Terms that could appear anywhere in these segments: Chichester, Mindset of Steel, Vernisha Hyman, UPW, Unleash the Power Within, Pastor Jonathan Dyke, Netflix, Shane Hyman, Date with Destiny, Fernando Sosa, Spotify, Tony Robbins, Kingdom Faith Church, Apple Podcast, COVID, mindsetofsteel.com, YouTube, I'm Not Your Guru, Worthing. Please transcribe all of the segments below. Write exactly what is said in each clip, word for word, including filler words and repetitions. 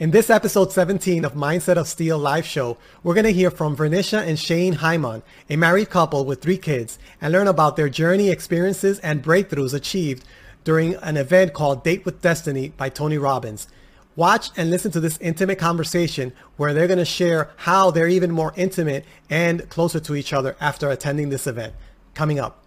In this episode seventeen of Mindset of Steel live show, we're going to hear from Vernisha and Shane Hyman, a married couple with three kids, and learn about their journey, experiences, and breakthroughs achieved during an event called Date with Destiny by Tony Robbins. Watch and listen to this intimate conversation where they're going to share how they're even more intimate and closer to each other after attending this event. Coming up.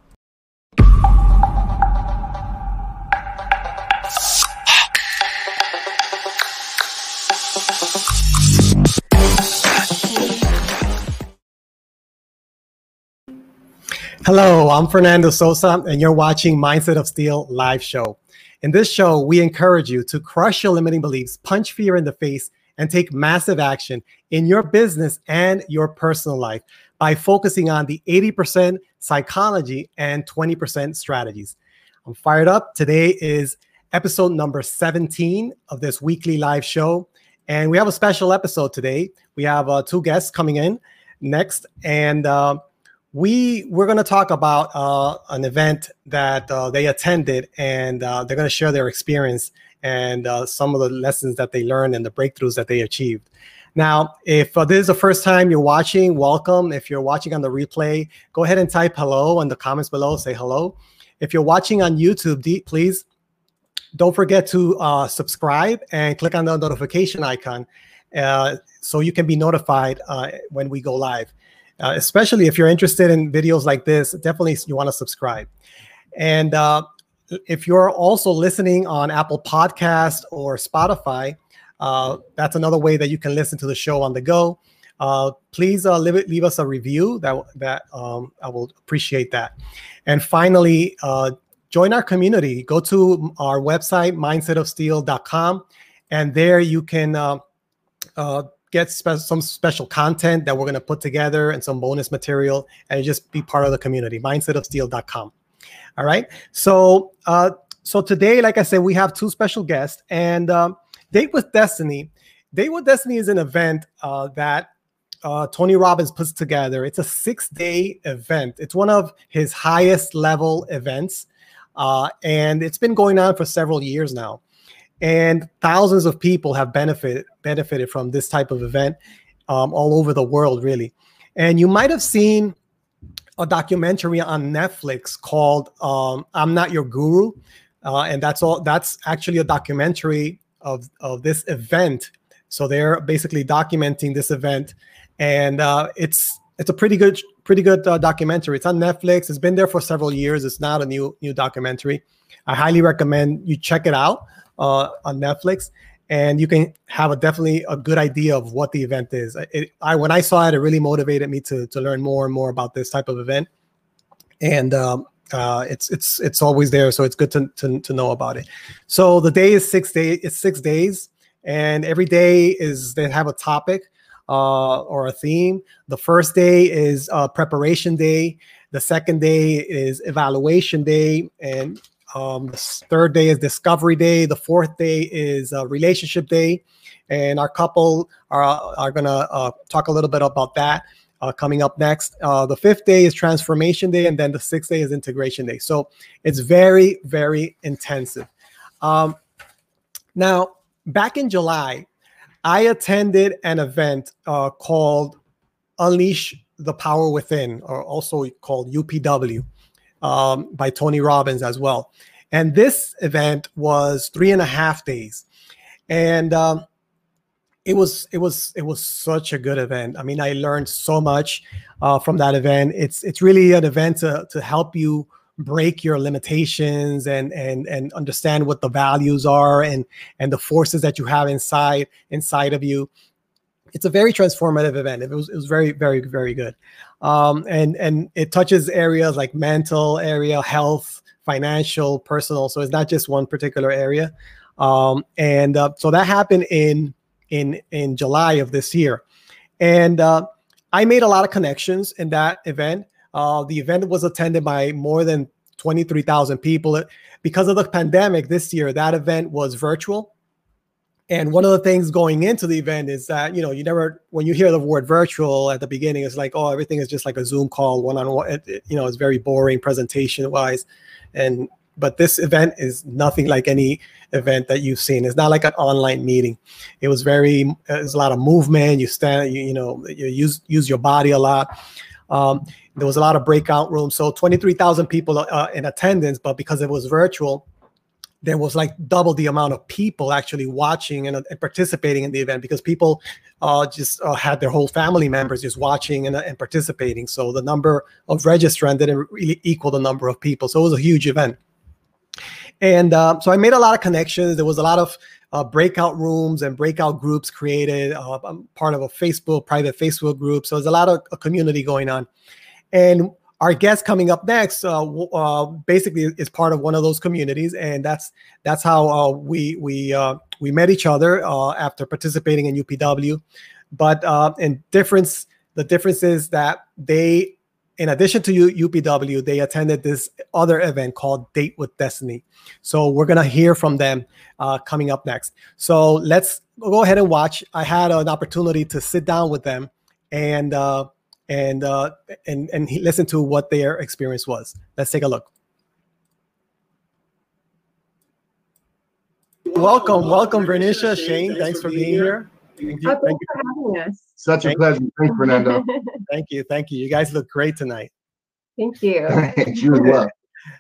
Hello, I'm Fernando Sosa, and you're watching Mindset of Steel live show. In this show, we encourage you to crush your limiting beliefs, punch fear in the face, and take massive action in your business and your personal life by focusing on the eighty percent psychology and twenty percent strategies. I'm fired up. Today is episode number seventeen of this weekly live show, and we have a special episode today. We have uh, two guests coming in next, and uh, We, we're going to talk about uh, an event that uh, they attended, and uh, they're going to share their experience and uh, some of the lessons that they learned and the breakthroughs that they achieved. Now, if uh, this is the first time you're watching, welcome. If you're watching on the replay, go ahead and type hello in the comments below, say hello. If you're watching on YouTube, D, please don't forget to uh, subscribe and click on the notification icon uh, so you can be notified uh, when we go live. Uh, especially if you're interested in videos like this, definitely you want to subscribe. And uh, if you're also listening on Apple Podcast or Spotify, uh, that's another way that you can listen to the show on the go. Uh, please uh, leave, leave us a review. That, that um, I will appreciate that. And finally, uh, join our community. Go to our website, mindset of steel dot com, and there you can uh, uh, get spe- some special content that we're going to put together and some bonus material, and just be part of the community, mindset of steel dot com. All right. So, uh, so today, like I said, we have two special guests, and um, Date with Destiny. Date with Destiny is an event uh, that uh, Tony Robbins puts together. It's a six-day event. It's one of his highest level events, uh, and it's been going on for several years now. And thousands of people have benefited benefited from this type of event um, all over the world, really. And you might have seen a documentary on Netflix called um, "I'm Not Your Guru," uh, and that's all. That's actually a documentary of of this event. So they're basically documenting this event, and uh, it's it's a pretty good pretty good uh, documentary. It's on Netflix. It's been there for several years. It's not a new new documentary. I highly recommend you check it out. Uh, on Netflix, and you can have a definitely a good idea of what the event is. It, I when I saw it, it really motivated me to to learn more and more about this type of event, and um, uh, it's it's it's always there, so it's good to, to to know about it. So the day is six day it's six days, and every day is they have a topic uh, or a theme. The first day is uh, preparation day. The second day is evaluation day, and Um, the third day is discovery day. The fourth day is uh, relationship day. And our couple are, are going to uh, talk a little bit about that uh, coming up next. Uh, the fifth day is transformation day. And then the sixth day is integration day. So it's very, very intensive. Um, now, back in July, I attended an event uh, called Unleash the Power Within, or also called U P W. Um, by Tony Robbins as well. And this event was three and a half days. And um, it was it was it was such a good event. I mean, I learned so much uh, from that event. It's it's really an event to, to help you break your limitations and and and understand what the values are and and the forces that you have inside inside of you. It's a very transformative event. It was it was very, very, very good. Um, and, and it touches areas like mental area, health, financial, personal. So it's not just one particular area. Um, and uh, so that happened in, in, in July of this year. And uh, I made a lot of connections in that event. Uh, the event was attended by more than twenty-three thousand people. Because of the pandemic this year, that event was virtual. And one of the things going into the event is that, you know, you never, when you hear the word virtual at the beginning, it's like, oh, everything is just like a Zoom call, one-on-one, it, it, you know, it's very boring presentation-wise. And But this event is nothing like any event that you've seen. It's not like an online meeting. It was very, there's a lot of movement. You stand, you, you know, you use use your body a lot. Um, there was a lot of breakout rooms. So twenty-three thousand people uh, in attendance, but because it was virtual, there was like double the amount of people actually watching and, uh, and participating in the event, because people uh, just uh, had their whole family members just watching and, uh, and participating. So the number of registrants didn't really equal the number of people. So it was a huge event. And uh, so I made a lot of connections. There was a lot of uh, breakout rooms and breakout groups created. Uh, I'm part of a Facebook, private Facebook group. So there's a lot of a community going on. And our guest coming up next uh, uh, basically is part of one of those communities. And that's that's how uh, we we uh, we met each other uh, after participating in U P W. But uh, and difference, the difference is that they, in addition to U P W, they attended this other event called Date with Destiny. So we're going to hear from them uh, coming up next. So let's go ahead and watch. I had an opportunity to sit down with them and uh, and uh, and and listen to what their experience was. Let's take a look. Welcome, welcome, Vernisha, Shane. Thanks, thanks for being here. here. Thank you. Oh, thank you for having us. Such thank a pleasure. You. Thanks, Fernando. Thank you. Thank you. You guys look great tonight. Thank you. You as well.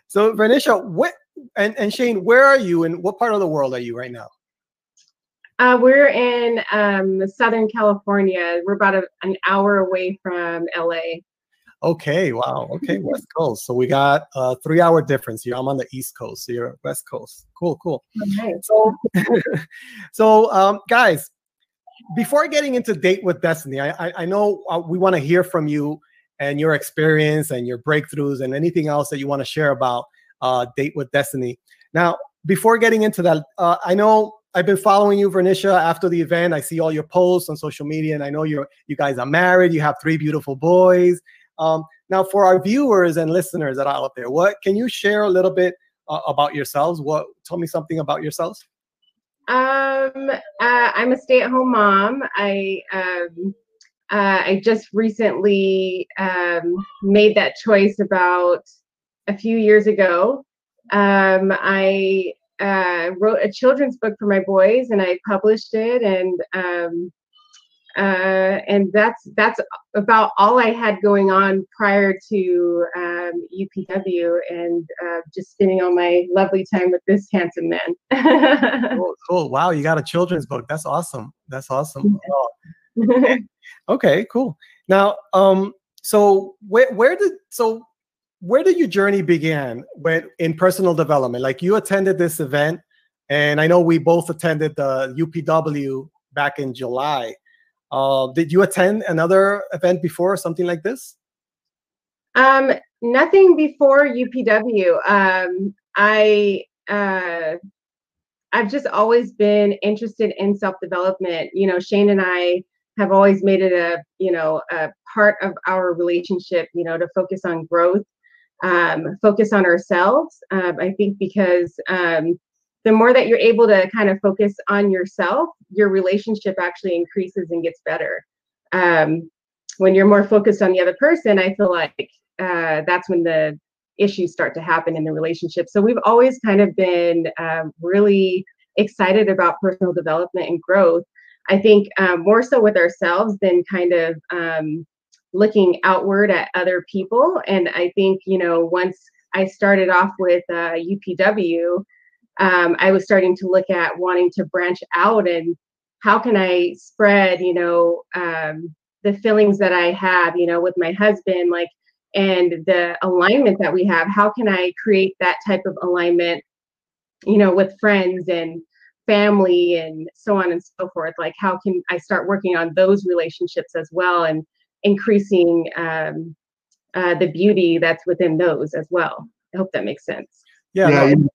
So, Vernisha, what and, and Shane, where are you and what part of the world are you right now? Uh, we're in um, Southern California. We're about a, an hour away from L A. Okay. Wow. Okay. West Coast. So we got a three hour difference here. I'm on the East Coast. So you're West Coast. Cool. Cool. Okay. So, so um, guys, before getting into Date with Destiny, I, I, I know uh, we want to hear from you and your experience and your breakthroughs and anything else that you want to share about uh, Date with Destiny. Now, before getting into that, uh, I know I've been following you, Vernisha, after the event. I see all your posts on social media, and I know you're, you guys are married. You have three beautiful boys. Um, now, for our viewers and listeners that are out there, what can you share a little bit uh, about yourselves? What, tell me something about yourselves. Um, uh, I'm a stay-at-home mom. I, um, uh, I just recently, um, made that choice about a few years ago. Um, I, uh, wrote a children's book for my boys and I published it, and, um, uh, and that's, that's about all I had going on prior to, um, U P W, and, uh, just spending all my lovely time with this handsome man. Cool, cool. Wow. You got a children's book. That's awesome. That's awesome. Wow. Okay. Okay, cool. Now, um, so where, where did, so where did your journey begin when in personal development? Like, you attended this event, and I know we both attended the U P W back in July. Uh, did you attend another event before or something like this? Um, nothing before U P W. Um, I, uh, I've just always been interested in self-development. You know, Shane and I have always made it a, you know, a part of our relationship, you know, to focus on growth, um, focus on ourselves. Um, I think because, um, the more that you're able to kind of focus on yourself, your relationship actually increases and gets better. Um, when you're more focused on the other person, I feel like uh, that's when the issues start to happen in the relationship. So we've always kind of been um, really excited about personal development and growth. I think um, more so with ourselves than kind of um, looking outward at other people. And I think, you know, once I started off with uh, U P W, Um, I was starting to look at wanting to branch out and how can I spread, you know, um, the feelings that I have, you know, with my husband, like, and the alignment that we have, how can I create that type of alignment, you know, with friends and family and so on and so forth. Like, how can I start working on those relationships as well and increasing um, uh, the beauty that's within those as well. I hope that makes sense. Yeah. yeah you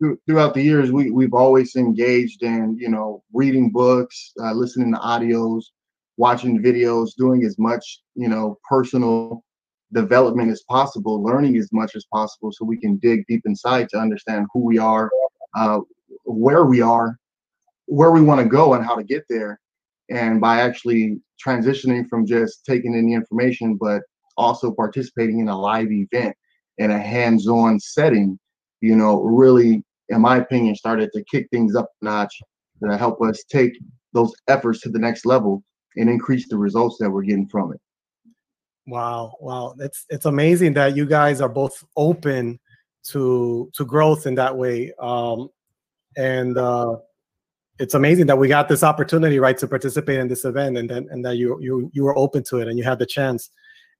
know, throughout the years, we, we've always engaged in, you know, reading books, uh, listening to audios, watching videos, doing as much, you know, personal development as possible, learning as much as possible so we can dig deep inside to understand who we are, uh, where we are, where we want to go and how to get there. And by actually transitioning from just taking in the information, but also participating in a live event in a hands-on setting. you know, really, in my opinion, started to kick things up a notch and help us take those efforts to the next level and increase the results that we're getting from it. Wow. Wow. It's, it's amazing that you guys are both open to, to growth in that way. Um, and uh, it's amazing that we got this opportunity, right, to participate in this event, and then, and that you, you, you were open to it and you had the chance.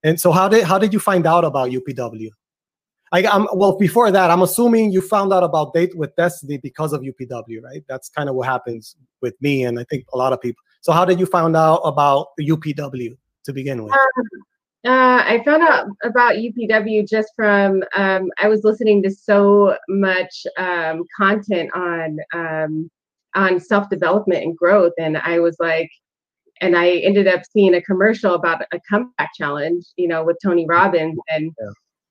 And so how did, how did you find out about U P W? I, I'm, well, before that, I'm assuming you found out about Date with Destiny because of U P W, right? That's kind of what happens with me, and I think a lot of people. So how did you find out about U P W to begin with? Um, uh, I found out about U P W just from, um, I was listening to so much um, content on, um, on self-development and growth. And I was like, and I ended up seeing a commercial about a comeback challenge, you know, with Tony Robbins. And yeah.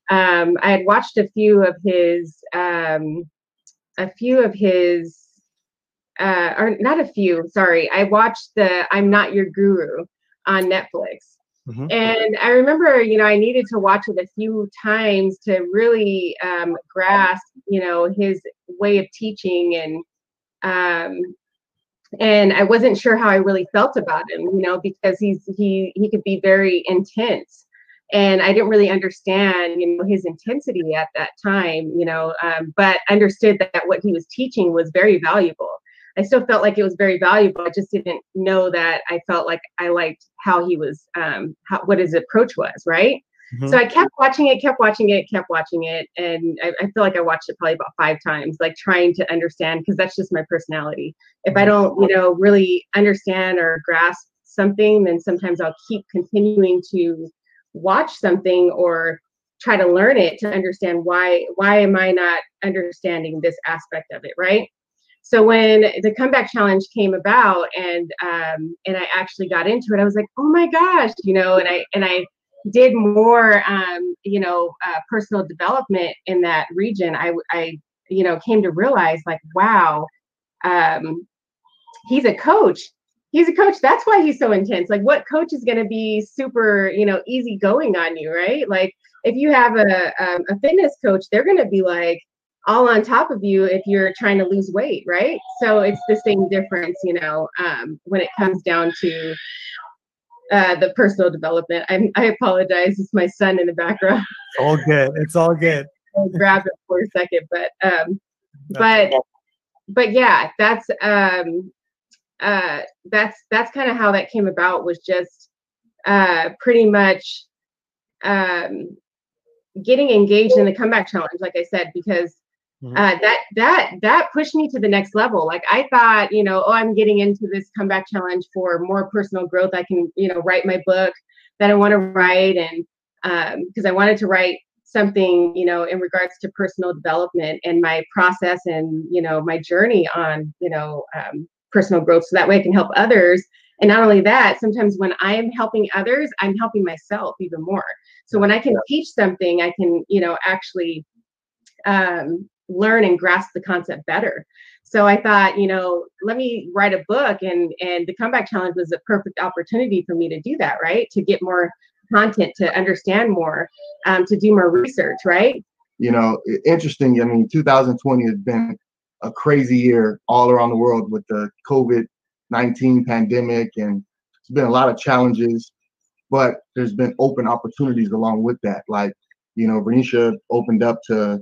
Um, I had watched a few of his, um, a few of his, uh, or not a few, sorry. I watched the I'm Not Your Guru on Netflix. Mm-hmm. And I remember, you know, I needed to watch it a few times to really um, grasp, you know, his way of teaching. And um, and I wasn't sure how I really felt about him, you know, because he's he he could be very intense. And I didn't really understand, you know, his intensity at that time, you know, um, but understood that what he was teaching was very valuable. I still felt like it was very valuable. I just didn't know that I felt like I liked how he was, um, how, what his approach was, right? Mm-hmm. So I kept watching it, kept watching it, kept watching it. And I, I feel like I watched it probably about five times, like trying to understand, because that's just my personality. If I don't, you know, really understand or grasp something, then sometimes I'll keep continuing to watch something or try to learn it to understand why why am I not understanding this aspect of it, right? So when the comeback challenge came about and um and I actually got into it, I was like, oh my gosh, you know, and I and I did more um you know uh, personal development in that region. I I you know came to realize, like, wow, um he's a coach. He's a coach. That's why he's so intense. Like, what coach is going to be super, you know, easygoing on you, right? Like, if you have a um, a fitness coach, they're going to be like all on top of you if you're trying to lose weight, right? So it's the same difference, you know, um, when it comes down to uh, the personal development. I I apologize. It's my son in the background. All good. It's all good. I'll grab it for a second, but um, but but yeah, that's um. Uh, that's that's kind of how that came about, was just uh, pretty much um, getting engaged in the comeback challenge, like I said, because mm-hmm. uh, that that that pushed me to the next level. Like, I thought, you know, oh, I'm getting into this comeback challenge for more personal growth. I can, you know, write my book that I want to write, and because um, I wanted to write something, you know, in regards to personal development and my process and, you know, my journey on, you know. Um, personal growth, so that way I can help others. And not only that, sometimes when I am helping others, I'm helping myself even more. So when I can teach something, I can, you know, actually um, learn and grasp the concept better. So I thought, you know, let me write a book, and and the comeback challenge was a perfect opportunity for me to do that, right? To get more content, to understand more, um, to do more research, right? You know, interesting. I mean, two thousand twenty has been a crazy year all around the world with the COVID nineteen pandemic, and it's been a lot of challenges, but there's been open opportunities along with that. Like, you know, Vernisha opened up to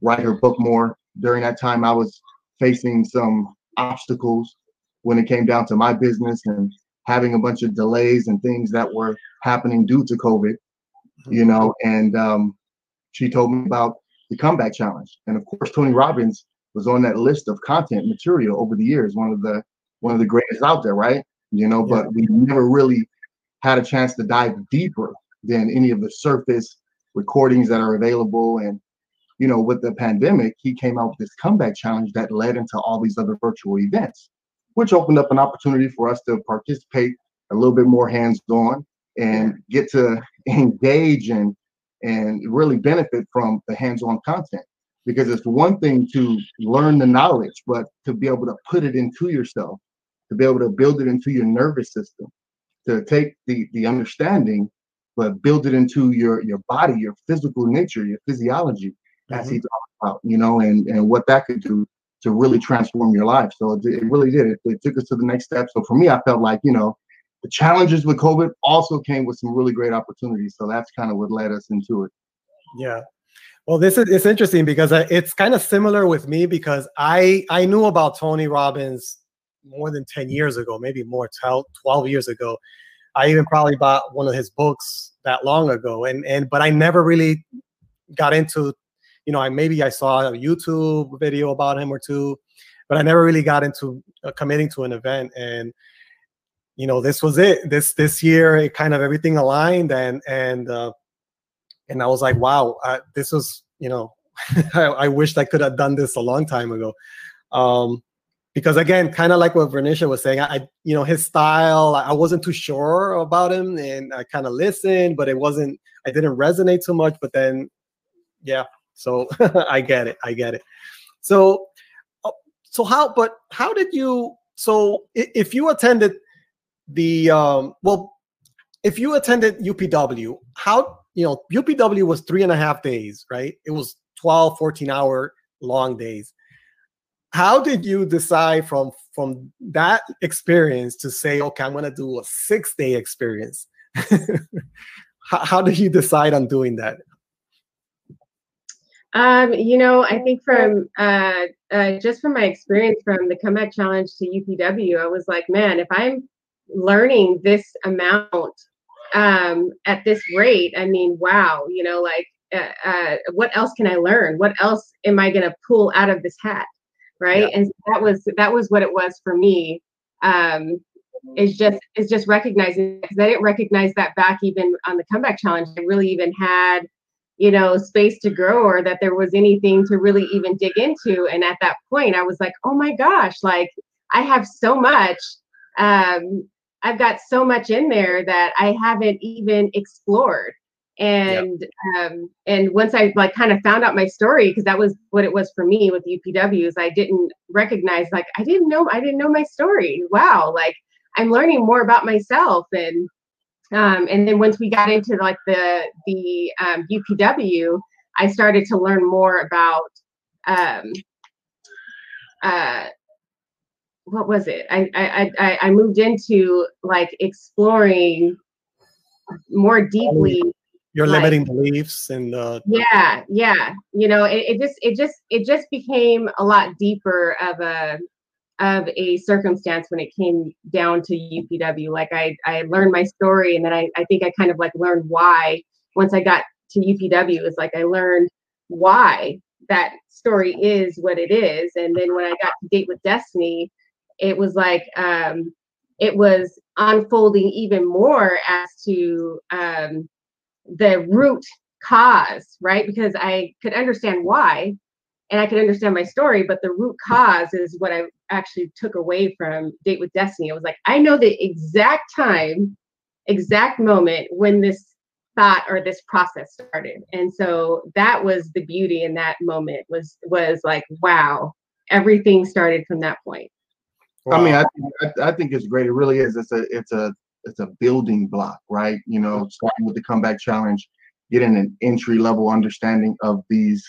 write her book more. During that time, I was facing some obstacles when it came down to my business and having a bunch of delays and things that were happening due to COVID, you know, and um, she told me about the comeback challenge. And of course, Tony Robbins was on that list of content material over the years, one of the one of the greatest out there, right? You know, but we never really had a chance to dive deeper than any of the surface recordings that are available. And, you know, with the pandemic, he came out with this comeback challenge that led into all these other virtual events, which opened up an opportunity for us to participate a little bit more hands-on and get to engage and and really benefit from the hands-on content. Because it's one thing to learn the knowledge, but to be able to put it into yourself, to be able to build it into your nervous system, to take the, the understanding, but build it into your, your body, your physical nature, your physiology, mm-hmm. as he's about, you know, and, and what that could do to really transform your life. So it, it really did. It, it took us to the next step. So for me, I felt like, you know, the challenges with COVID also came with some really great opportunities. So that's kind of what led us into it. Yeah. Well, this is, it's interesting because it's kind of similar with me, because I, I knew about Tony Robbins more than ten years ago, maybe more, twelve years ago. I even probably bought one of his books that long ago. And, and, but I never really got into, you know, I, maybe I saw a YouTube video about him or two, but I never really got into uh, committing to an event. And, you know, this was it. This, this year, it kind of everything aligned, and, and, uh, and I was like, wow, I, this was, you know, I, I wished I could have done this a long time ago. Um, because again, kind of like what Vernisha was saying, I, I, you know, his style, I wasn't too sure about him, and I kind of listened, but it wasn't, I didn't resonate too much, but then, yeah. So I get it. I get it. So, so how, but how did you, so if you attended the, um, well, if you attended U P W, how, you know, U P W was three and a half days, right? It was twelve, fourteen hour long days. How did you decide from, from that experience to say, okay, I'm going to do a six day experience? how, how did you decide on doing that? Um, you know, I think from uh, uh, just from my experience from the Comeback Challenge to U P W, I was like, man, if I'm learning this amount um, at this rate, I mean, wow, you know, like uh, uh, what else can I learn? What else am I going to pull out of this hat? Right. Yeah. And that was that was what it was for me. Um, is just is just recognizing, because I didn't recognize that back even on the Comeback Challenge. I really even had, you know, space to grow, or that there was anything to really even dig into. And at that point, I was like, oh my gosh, like I have so much, um, I've got so much in there that I haven't even explored. And, yeah. um, and once I like kind of found out my story, cause that was what it was for me with U P Ws, I didn't recognize, like, I didn't know, I didn't know my story. Wow. Like I'm learning more about myself. And, Um, and then once we got into like the the um, U P W, I started to learn more about um, uh, what was it? I I I, I moved into like exploring more deeply your like, limiting beliefs and uh, yeah yeah you know it, it just it just it just became a lot deeper of a. of a circumstance when it came down to U P W. Like I, I learned my story, and then I, I think I kind of like learned why. Once I got to U P W, it's like I learned why that story is what it is. And then when I got to Date with Destiny, it was like, um, it was unfolding even more as to um, the root cause, right? Because I could understand why, and I could understand my story, but the root cause is what I actually took away from Date with Destiny. I was like, I know the exact time, exact moment when this thought or this process started. And so that was the beauty in that moment, was, was like, wow, everything started from that point. Wow. I mean, I, th- I think it's great. It really is. It's a, it's a, it's a building block, right? You know, starting with the Comeback Challenge, getting an entry level understanding of these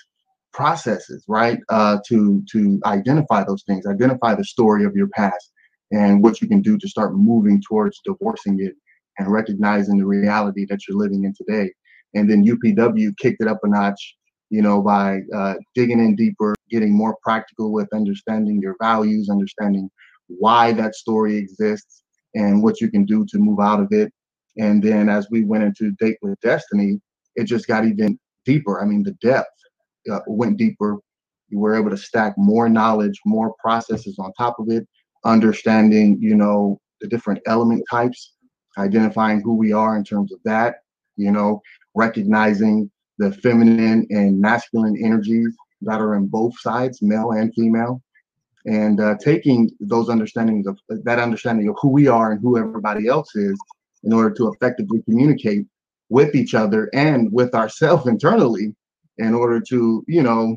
processes, right? Uh, to to identify those things, identify the story of your past and what you can do to start moving towards divorcing it and recognizing the reality that you're living in today. And then U P W kicked it up a notch, you know, by uh, digging in deeper, getting more practical with understanding your values, understanding why that story exists and what you can do to move out of it. And then as we went into Date with Destiny, it just got even deeper. I mean, the depth. Uh, went deeper. You were able to stack more knowledge, more processes on top of it, understanding, you know, the different element types, identifying who we are in terms of that, you know, recognizing the feminine and masculine energies that are in both sides, male and female, and uh, taking those understandings of that understanding of who we are and who everybody else is in order to effectively communicate with each other and with ourselves internally, in order to, you know,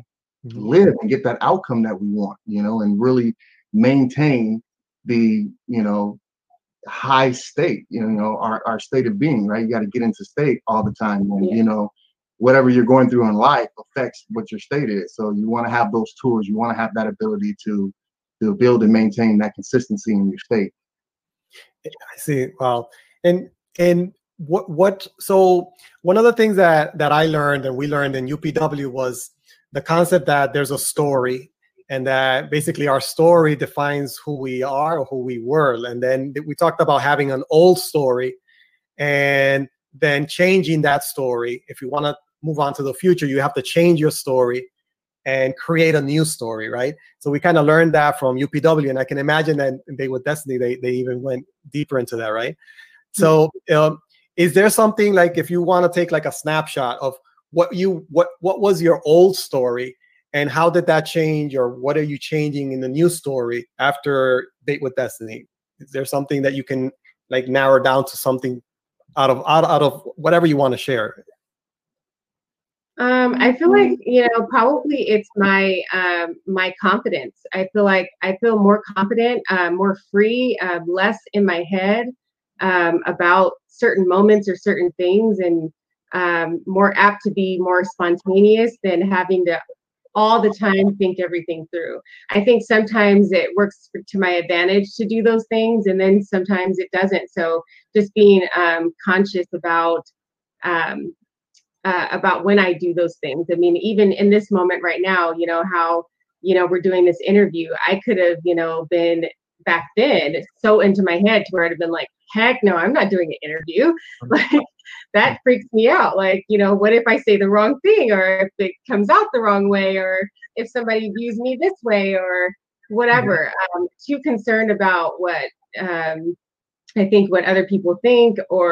live and get that outcome that we want, you know, and really maintain the, you know, high state, you know, our, our state of being, right? You got to get into state all the time. And, yeah. you know, whatever you're going through in life affects what your state is. So you want to have those tools. You want to have that ability to to build and maintain that consistency in your state. I see. Wow. And and what what so one of the things that that I learned and we learned in U P W was the concept that there's a story, and that basically our story defines who we are or who we were. And then we talked about having an old story and then changing that story. If you want to move on to the future, you have to change your story and create a new story, right? So we kind of learned that from U P W, and I can imagine that in Date with Destiny, they, they even went deeper into that, right? So um, is there something like, if you want to take like a snapshot of what you what what was your old story and how did that change, or what are you changing in the new story after Date with Destiny? Is there something that you can like narrow down to something out of out, out of whatever you want to share? Um, I feel like, you know, probably it's my, um, my confidence. I feel like I feel more confident, uh, more free, uh, less in my head, um, about certain moments or certain things, and, um, more apt to be more spontaneous than having to all the time think everything through. I think sometimes it works to my advantage to do those things, and then sometimes it doesn't. So just being, um, conscious about, um, Uh, about when I do those things. I mean, even in this moment right now, you know, how, you know, we're doing this interview, I could have, you know, been back then so into my head to where I'd have been like, heck no, I'm not doing an interview. Like, that freaks me out. Like, you know, what if I say the wrong thing, or if it comes out the wrong way, or if somebody views me this way, or whatever. I'm too concerned about what um, I think what other people think, or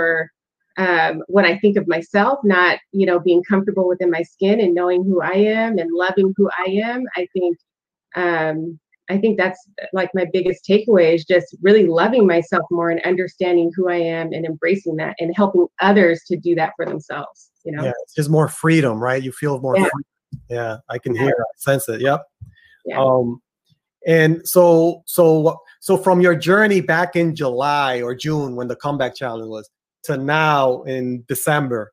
Um, what I think of myself, not, you know, being comfortable within my skin and knowing who I am and loving who I am. I think, um, I think that's like my biggest takeaway, is just really loving myself more and understanding who I am and embracing that, and helping others to do that for themselves. You know, yeah, it's just more freedom, right? You feel more. Yeah, yeah, I can hear, I sense it. Yep. Yeah. Um, and so, so, so from your journey back in July or June, when the comeback challenge was, to now in December,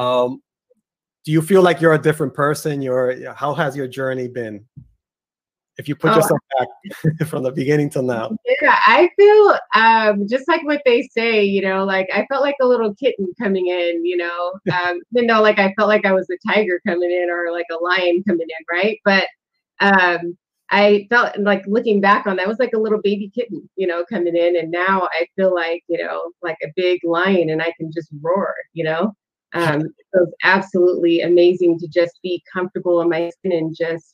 um, do you feel like you're a different person? You're, how has your journey been? If you put oh, yourself back from the beginning till now. Yeah, I feel um, just like what they say, you know, like I felt like a little kitten coming in, you know, um, even though like I felt like I was a tiger coming in, or like a lion coming in, right? But um, I felt like, looking back on that, was like a little baby kitten, you know, coming in. And now I feel like, you know, like a big lion, and I can just roar, you know. Um, so it's absolutely amazing to just be comfortable in my skin and just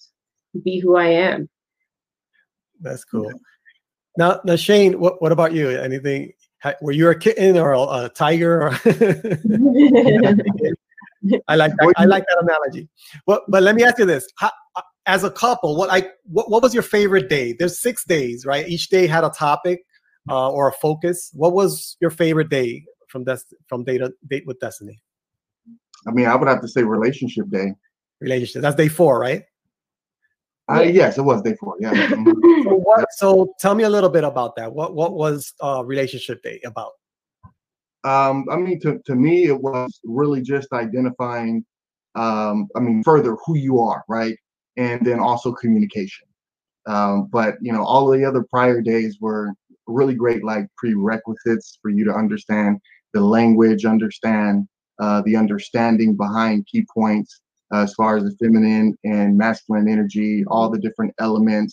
be who I am. That's cool. Now, now Shane, what, what about you? Anything, were you a kitten or a, a tiger? Or I like that. I like that analogy. But, but let me ask you this. How, as a couple, what I what, what was your favorite day? There's six days, right? Each day had a topic uh, or a focus. What was your favorite day from Des- from Date, Date with Destiny? I mean, I would have to say relationship day. Relationship. That's day four, right? Uh, yeah. Yes, it was day four. Yeah. so, what, so tell me a little bit about that. What what was uh, relationship day about? Um, I mean, to to me, it was really just identifying. Um, I mean, further who you are, right? And then also communication. Um, but, you know, all the other prior days were really great, like prerequisites for you to understand the language, understand uh, the understanding behind key points uh, as far as the feminine and masculine energy, all the different elements,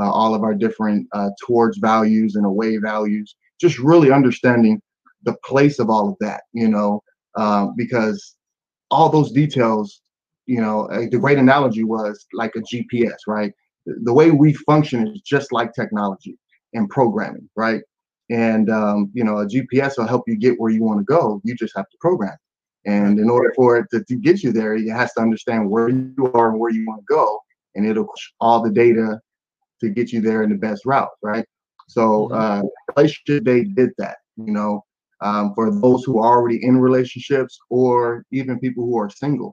uh, all of our different uh, towards values and away values, just really understanding the place of all of that, you know, uh, because all those details, you know, the great analogy was like a G P S, right? The way we function is just like technology and programming, right? And, um, you know, a G P S will help you get where you want to go. You just have to program. And in order for it to, to get you there, it has to understand where you are and where you want to go. And it'll push all the data to get you there in the best route, right? So uh, relationship day did that, you know, um, for those who are already in relationships, or even people who are single.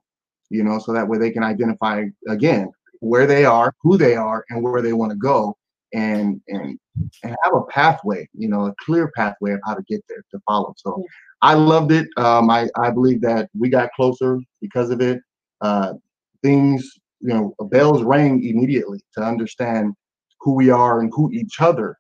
You know, so that way they can identify, again, where they are, who they are, and where they want to go, and and and have a pathway, you know, a clear pathway of how to get there to follow. So I loved it. Um, I, I believe that we got closer because of it. Uh, things, you know, bells rang immediately to understand who we are and who each other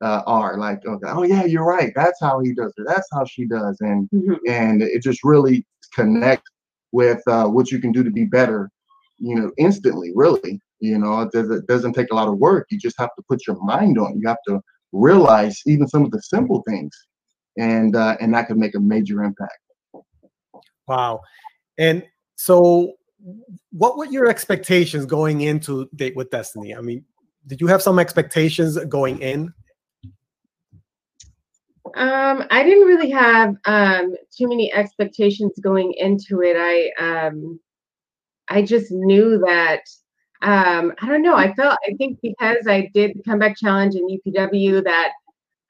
uh, are. Like, oh, oh yeah, you're right. That's how he does it. That's how she does. And mm-hmm. and it just really connects with uh, what you can do to be better, you know, instantly, really. You know, it doesn't, it doesn't take a lot of work. You just have to put your mind on it. You have to realize even some of the simple things, and uh, and that could make a major impact. Wow. And so what were your expectations going into Date with Destiny? I mean, did you have some expectations going in? Um, I didn't really have um, too many expectations going into it. I um, I just knew that. Um, I don't know. I felt, I think because I did the comeback challenge in U P W, that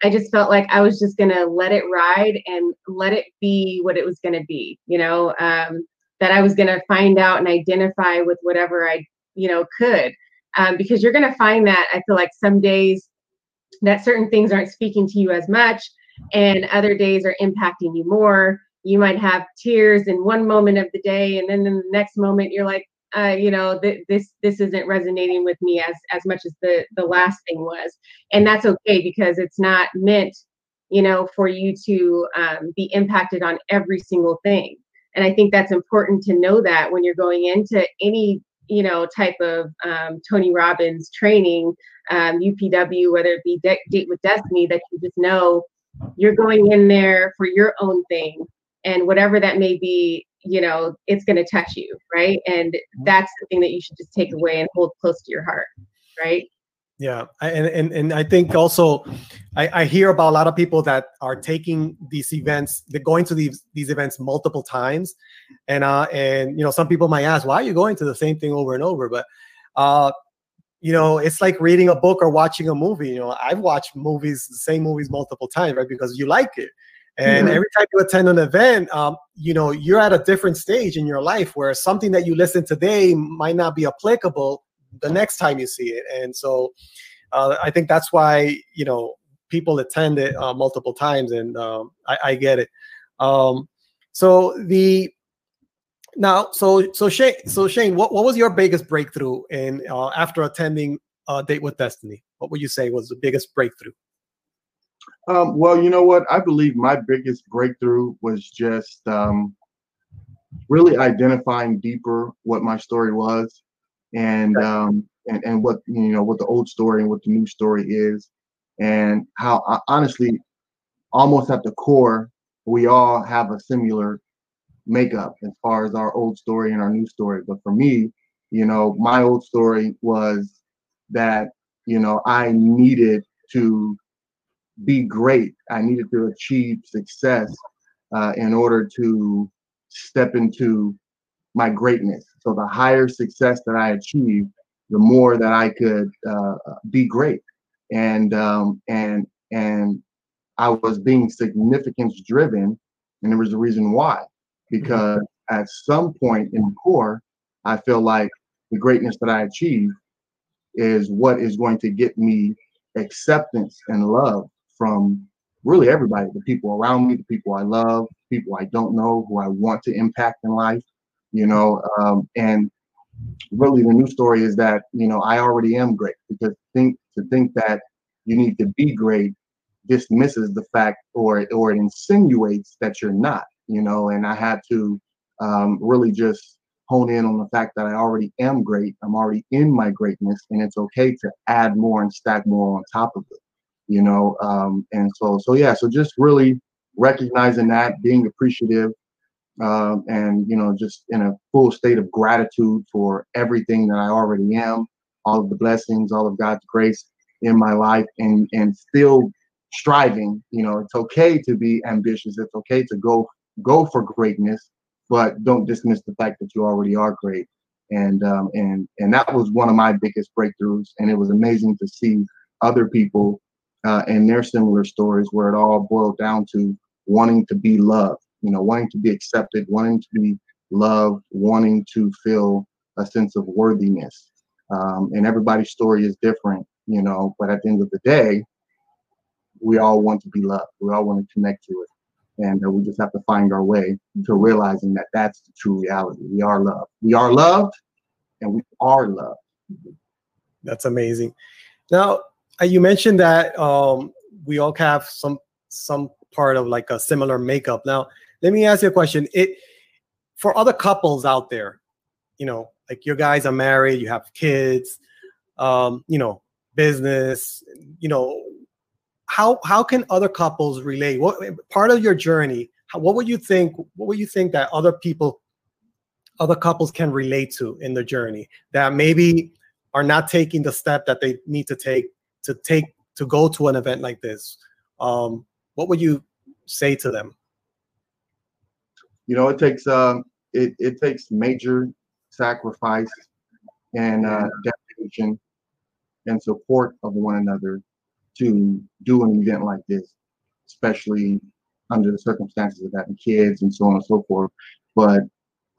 I just felt like I was just going to let it ride and let it be what it was going to be, you know, um, that I was going to find out and identify with whatever I, you know, could, um, because you're going to find that I feel like some days that certain things aren't speaking to you as much and other days are impacting you more. You might have tears in one moment of the day, and then in the next moment you're like, Uh, you know, th- this this isn't resonating with me as as much as the the last thing was, and that's okay, because it's not meant, you know, for you to um, be impacted on every single thing. And I think that's important to know that when you're going into any, you know, type of um, Tony Robbins training, um, U P W, whether it be de- Date with Destiny, that you just know you're going in there for your own thing, and whatever that may be, you know, it's going to touch you, right? And that's the thing that you should just take away and hold close to your heart, right? Yeah, and and, and I think also, I, I hear about a lot of people that are taking these events, they're going to these these events multiple times, and uh, and you know, some people might ask, why are you going to the same thing over and over? But uh, you know, it's like reading a book or watching a movie. You know, I've watched movies, the same movies multiple times, right? Because you like it. And mm-hmm. every time you attend an event, um, you know, you're at a different stage in your life where something that you listen today might not be applicable the next time you see it. And so uh, I think that's why, you know, people attend it uh, multiple times, and um, I, I get it. Um, so the now, so so Shane, so Shane, what, what was your biggest breakthrough in uh, after attending uh, Date with Destiny? What would you say was the biggest breakthrough? Um, well, you know what? I believe my biggest breakthrough was just um, really identifying deeper what my story was, and um, and and what, you know, what the old story and what the new story is, and how I, honestly, almost at the core, we all have a similar makeup as far as our old story and our new story. But for me, you know, my old story was that, you know, I needed to be great. I needed to achieve success uh, in order to step into my greatness. So the higher success that I achieved, the more that I could uh, be great. And um, and and I was being significance driven, and there was a reason why. Because mm-hmm. at some point in the core, I feel like the greatness that I achieve is what is going to get me acceptance and love from really everybody, the people around me, the people I love, people I don't know, who I want to impact in life, you know, um, and really the new story is that, you know, I already am great, because think to think that you need to be great dismisses the fact, or, or it insinuates that you're not, you know, and I had to um, really just hone in on the fact that I already am great. I'm already in my greatness, and it's okay to add more and stack more on top of it. You know, um, and so, so yeah, so just really recognizing that, being appreciative, um, and, you know, just in a full state of gratitude for everything that I already am, all of the blessings, all of God's grace in my life, and, and still striving. You know, it's okay to be ambitious. It's okay to go, go for greatness, but don't dismiss the fact that you already are great. And, um, and, and that was one of my biggest breakthroughs. And it was amazing to see other people Uh, and their similar stories, where it all boiled down to wanting to be loved, you know, wanting to be accepted, wanting to be loved, wanting to feel a sense of worthiness. Um, and everybody's story is different, you know, but at the end of the day, we all want to be loved. We all want to connect to it. And uh, we just have to find our way to realizing that that's the true reality. We are loved. We are loved and we are loved. That's amazing. Now, uh, you mentioned that um, we all have some some part of like a similar makeup. Now, let me ask you a question. It for other couples out there, you know, like you guys are married, you have kids, um, you know, business, you know, How how can other couples relate? What part of your journey? How, what would you think? What would you think that other people, other couples can relate to in the journey that maybe are not taking the step that they need to take to take to go to an event like this? Um, what would you say to them? You know, it takes um, it it takes major sacrifice and uh, dedication and support of one another to do an event like this, especially under the circumstances of having kids and so on and so forth. But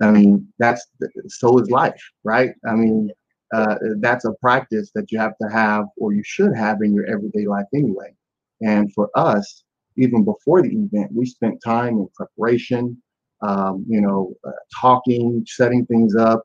I mean, that's, so is life, right? I mean, uh, that's a practice that you have to have, or you should have in your everyday life anyway. And for us, even before the event, we spent time in preparation, um, you know, uh, talking, setting things up,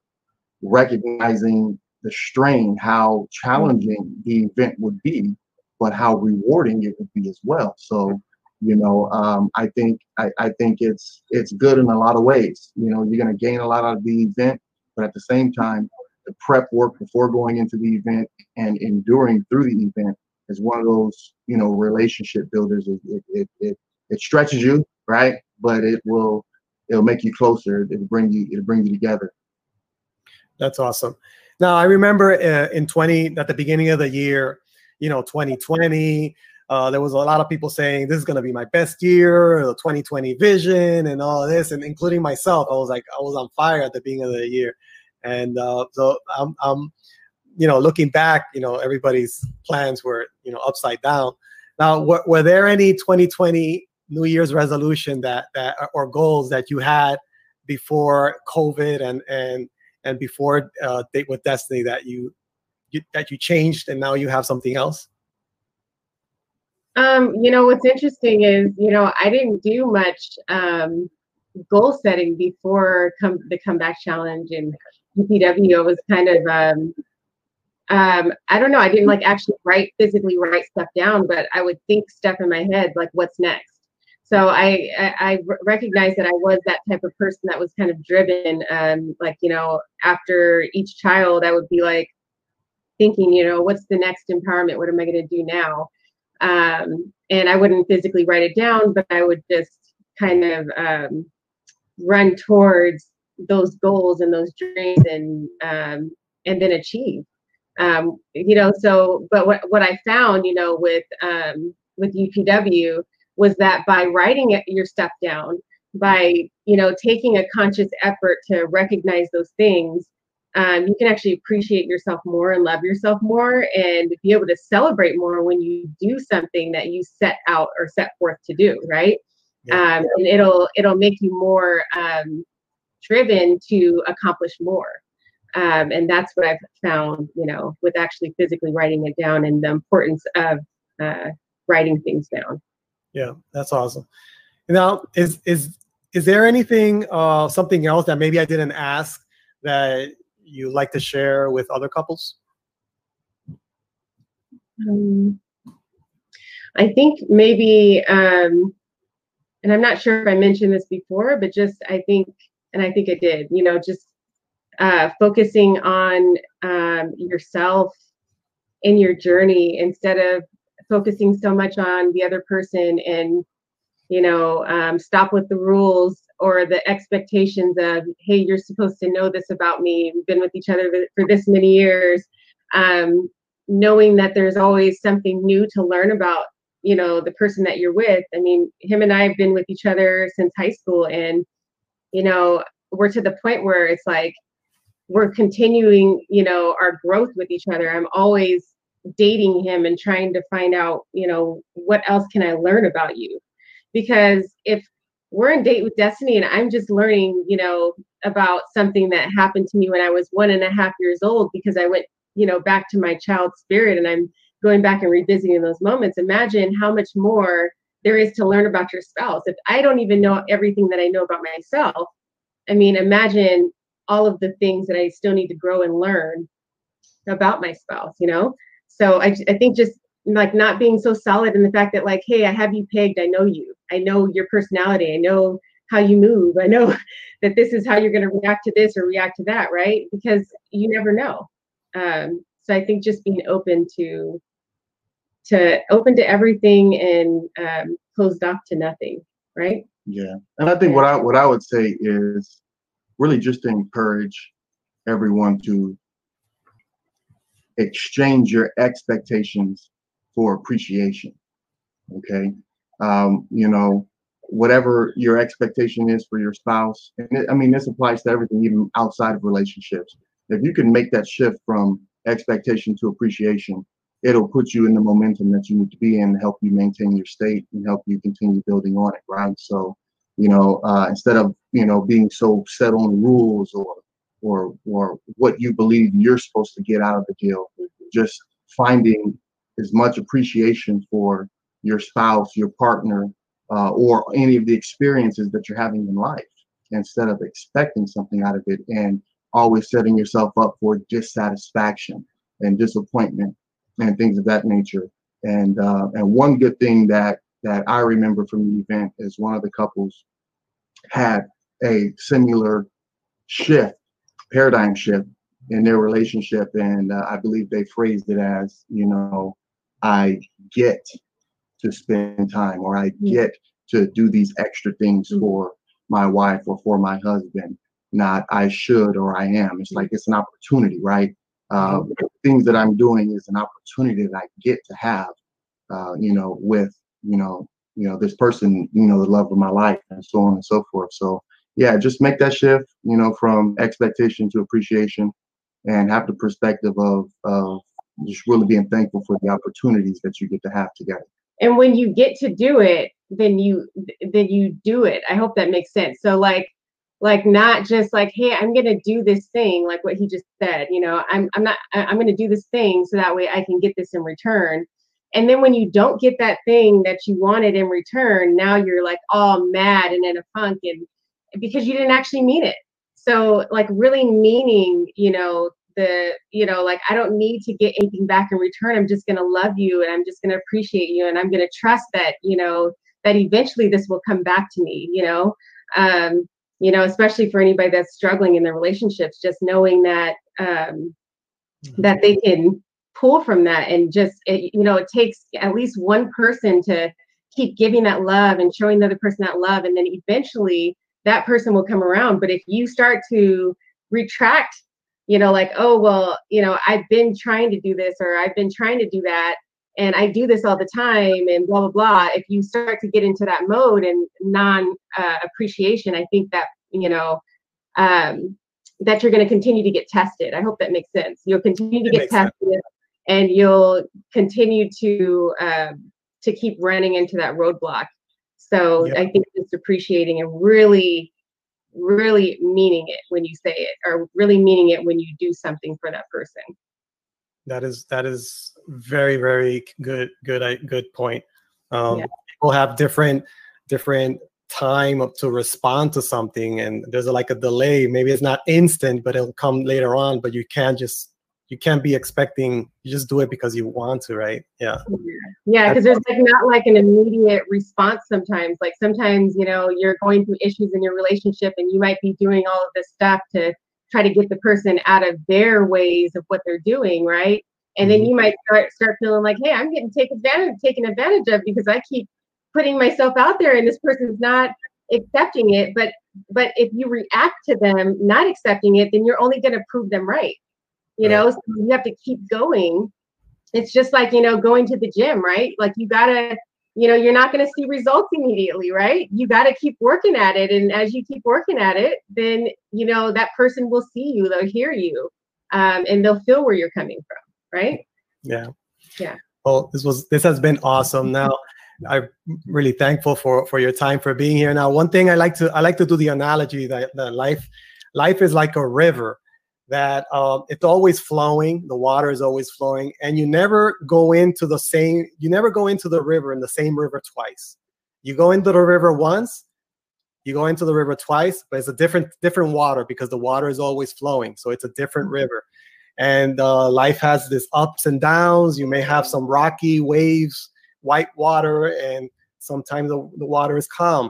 recognizing the strain, how challenging the event would be, but how rewarding it would be as well. So, you know, um, I think I, I think it's it's good in a lot of ways. You know, you're going to gain a lot out of the event, but at the same time, the prep work before going into the event and enduring through the event is one of those, you know, relationship builders. It it it, it stretches you, right? But it will it'll make you closer. It'll bring you it'll bring you together. That's awesome. Now I remember uh, in twenty at the beginning of the year, you know, twenty twenty, uh, there was a lot of people saying, this is going to be my best year, the twenty twenty vision and all of this, and including myself. I was like, I was on fire at the beginning of the year. And uh, so I'm, I'm, you know, looking back, you know, everybody's plans were, you know, upside down. Now, were, were there any twenty twenty New Year's resolution that, that or goals that you had before COVID and and and before uh, Date with Destiny that you You, that you changed and now you have something else? Um, you know, what's interesting is, you know, I didn't do much um, goal setting before come, the Comeback Challenge and U P W. It was kind of, um, um, I don't know, I didn't like actually write, physically write stuff down, but I would think stuff in my head, like what's next? So I, I, I recognized that I was that type of person that was kind of driven. Um, like, you know, after each child, I would be like, thinking, you know, what's the next empowerment? What am I going to do now? Um, and I wouldn't physically write it down, but I would just kind of um, run towards those goals and those dreams and um, and then achieve, um, you know, so but what, what I found, you know, with um, with U P W was that by writing your stuff down, by, you know, taking a conscious effort to recognize those things, Um, you can actually appreciate yourself more and love yourself more and be able to celebrate more when you do something that you set out or set forth to do, right? Yeah. Um, and it'll it'll make you more um, driven to accomplish more. Um, and that's what I've found, you know, with actually physically writing it down and the importance of uh, writing things down. Yeah, that's awesome. Now, is, is, is there anything, uh, something else that maybe I didn't ask that you like to share with other couples? Um, I think maybe, um, and I'm not sure if I mentioned this before, but just I think, and I think I did, you know, just uh, focusing on um, yourself in your journey instead of focusing so much on the other person and, you know, um, stop with the rules or the expectations of, hey, you're supposed to know this about me. We've been with each other for this many years. Um, knowing that there's always something new to learn about, you know, the person that you're with. I mean, him and I have been with each other since high school. And, you know, we're to the point where it's like, we're continuing, you know, our growth with each other. I'm always dating him and trying to find out, you know, what else can I learn about you? Because if we're in Date with Destiny and I'm just learning, you know, about something that happened to me when I was one and a half years old, because I went, you know, back to my child spirit and I'm going back and revisiting those moments, imagine how much more there is to learn about your spouse. If I don't even know everything that I know about myself, I mean, imagine all of the things that I still need to grow and learn about my spouse, you know? So I, I think just like not being so solid in the fact that like, hey, I have you pegged. I know you. I know your personality. I know how you move. I know that this is how you're going to react to this or react to that, right? Because you never know. Um, so I think just being open to to open to everything and um, closed off to nothing, right? Yeah, and I think what I what I would say is really just to encourage everyone to exchange your expectations for appreciation. Okay, um, you know, whatever your expectation is for your spouse, and it, I mean, this applies to everything, even outside of relationships. If you can make that shift from expectation to appreciation, it'll put you in the momentum that you need to be in to help you maintain your state and help you continue building on it, right? So, you know, uh, instead of, you know, being so set on rules or or or what you believe you're supposed to get out of the deal, just finding as much appreciation for your spouse, your partner, uh, or any of the experiences that you're having in life, instead of expecting something out of it and always setting yourself up for dissatisfaction and disappointment and things of that nature. And uh, and one good thing that that I remember from the event is one of the couples had a similar shift, paradigm shift in their relationship. And uh, I believe they phrased it as, you know, I get to spend time, or I get to do these extra things for my wife or for my husband, not I should or I am. It's like, it's an opportunity, right? Uh, things that I'm doing is an opportunity that I get to have, uh, you know, with, you know, you know, this person, you know, the love of my life, and so on and so forth. So yeah, just make that shift, you know, from expectation to appreciation, and have the perspective of, of just really being thankful for the opportunities that you get to have together. And when you get to do it, then you, then you do it. I hope that makes sense. So like, Like not just like, hey, I'm going to do this thing, like what he just said, you know, I'm I'm not, I'm going to do this thing so that way I can get this in return. And then when you don't get that thing that you wanted in return, now you're like all mad and in a funk, and because you didn't actually mean it. So like really meaning, you know, the, you know, like, I don't need to get anything back in return. I'm just going to love you, and I'm just going to appreciate you. And I'm going to trust that, you know, that eventually this will come back to me, you know, um, you know, especially for anybody that's struggling in their relationships, just knowing that, um, that they can pull from that. And just, it, you know, it takes at least one person to keep giving that love and showing the other person that love. And then eventually that person will come around. But if you start to retract, you know, like, oh, well, you know, I've been trying to do this, or I've been trying to do that, and I do this all the time, and blah, blah, blah. If you start to get into that mode and non uh, appreciation, I think that, you know, um, that you're going to continue to get tested. I hope that makes sense. You'll continue to get tested sense. And you'll continue to, um, to keep running into that roadblock. So yep. I think it's appreciating and really, really meaning it when you say it, or really meaning it when you do something for that person. That is that is very very good good good point. Um, yeah. People have different different time to respond to something, and there's a, like a delay. Maybe it's not instant, but it'll come later on. But you can't just you can't be expecting. You just do it because you want to, right? Yeah. Yeah, because there's like not like an immediate response sometimes. Like sometimes, you know, you're going through issues in your relationship, and you might be doing all of this stuff to try to get the person out of their ways of what they're doing, right? And then you might start start feeling like, hey, I'm getting taken advantage taken advantage of because I keep putting myself out there, and this person's not accepting it. But but if you react to them not accepting it, then you're only going to prove them right, you know. So you have to keep going. It's just like, you know, going to the gym, right? Like you gotta, you know, you're not going to see results immediately, right? You got to keep working at it. And as you keep working at it, then, you know, that person will see you, they'll hear you, um, and they'll feel where you're coming from, right? Yeah. Yeah. Well, this was, this has been awesome. Now, I'm really thankful for, for your time, for being here. Now, one thing I like to, I like to do the analogy that, that life, life is like a river. that um, it's always flowing. The water is always flowing, and you never go into the same. You never go into the river in the same river twice. You go into the river once, you go into the river twice, but it's a different different water because the water is always flowing. So it's a different river, and uh, life has this ups and downs. You may have some rocky waves, white water, and sometimes the, the water is calm.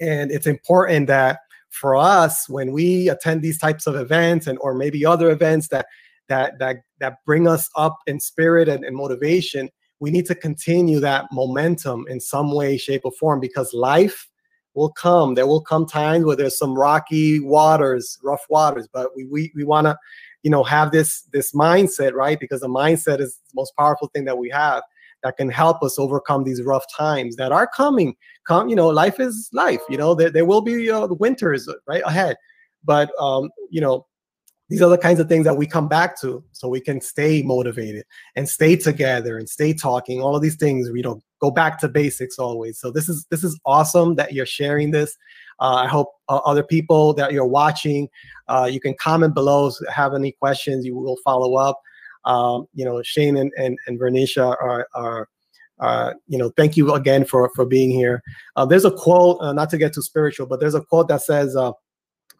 And it's important that for us, when we attend these types of events and or maybe other events that that that that bring us up in spirit and, and motivation, we need to continue that momentum in some way, shape, or form, because life will come. There will come times where there's some rocky waters, rough waters, but we we, we want to, you know, have this this mindset, right? Because the mindset is the most powerful thing that we have that can help us overcome these rough times that are coming. Come, you know, life is life. You know, there, there will be uh, winters right ahead, but um, you know, these are the kinds of things that we come back to, so we can stay motivated and stay together and stay talking. All of these things, you know, go back to basics always. So this is this is awesome that you're sharing this. Uh, I hope uh, other people that you're watching, uh, you can comment below. So if you have any questions, you will follow up. Um, you know, Shane and, and, and Vernisha are, are uh, you know, thank you again for, for being here. Uh, there's a quote, uh, not to get too spiritual, but there's a quote that says, uh,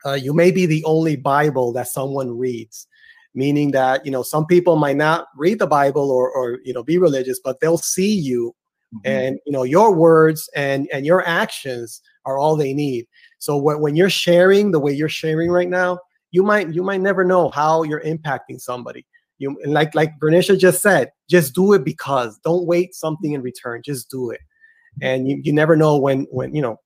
uh, you may be the only Bible that someone reads, meaning that, you know, some people might not read the Bible or, or you know, be religious, but they'll see you mm-hmm. and, you know, your words and, and your actions are all they need. So wh- when you're sharing the way you're sharing right now, you might, you might never know how you're impacting somebody. You, like like Vernisha just said, just do it because. Don't wait something in return. Just do it. And you, you never know when, when you know,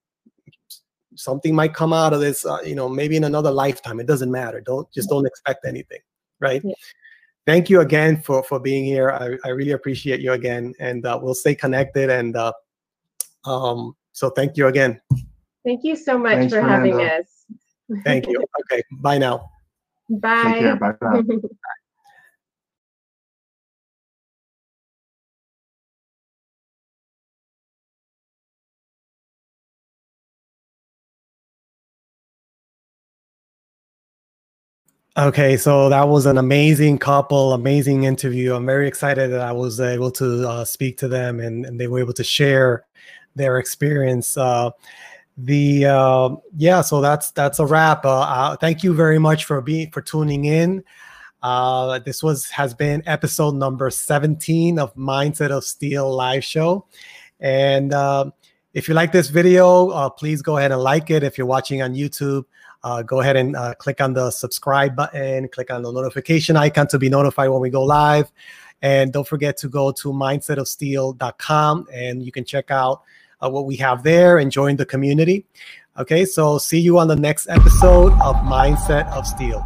something might come out of this, uh, you know, maybe in another lifetime. It doesn't matter. Don't just don't expect anything, right? Yeah. Thank you again for, for being here. I, I really appreciate you again. And uh, we'll stay connected. And uh, um, so thank you again. Thank you so much Thanks, for Fernando. having us. Thank you. Okay. Bye now. Bye. Take care. Bye now. Okay, so that was an amazing couple, amazing interview. I'm very excited that I was able to uh, speak to them and, and they were able to share their experience. Uh, the uh, yeah, so that's that's a wrap. Uh, uh, thank you very much for being for tuning in. Uh, this was has been episode number seventeen of Mindset of Steel live show, and uh, if you like this video, uh, please go ahead and like it. If you're watching on YouTube. Uh, go ahead and uh, click on the subscribe button, click on the notification icon to be notified when we go live. And don't forget to go to mindset of steel dot com and you can check out uh, what we have there and join the community. Okay, so see you on the next episode of Mindset of Steel.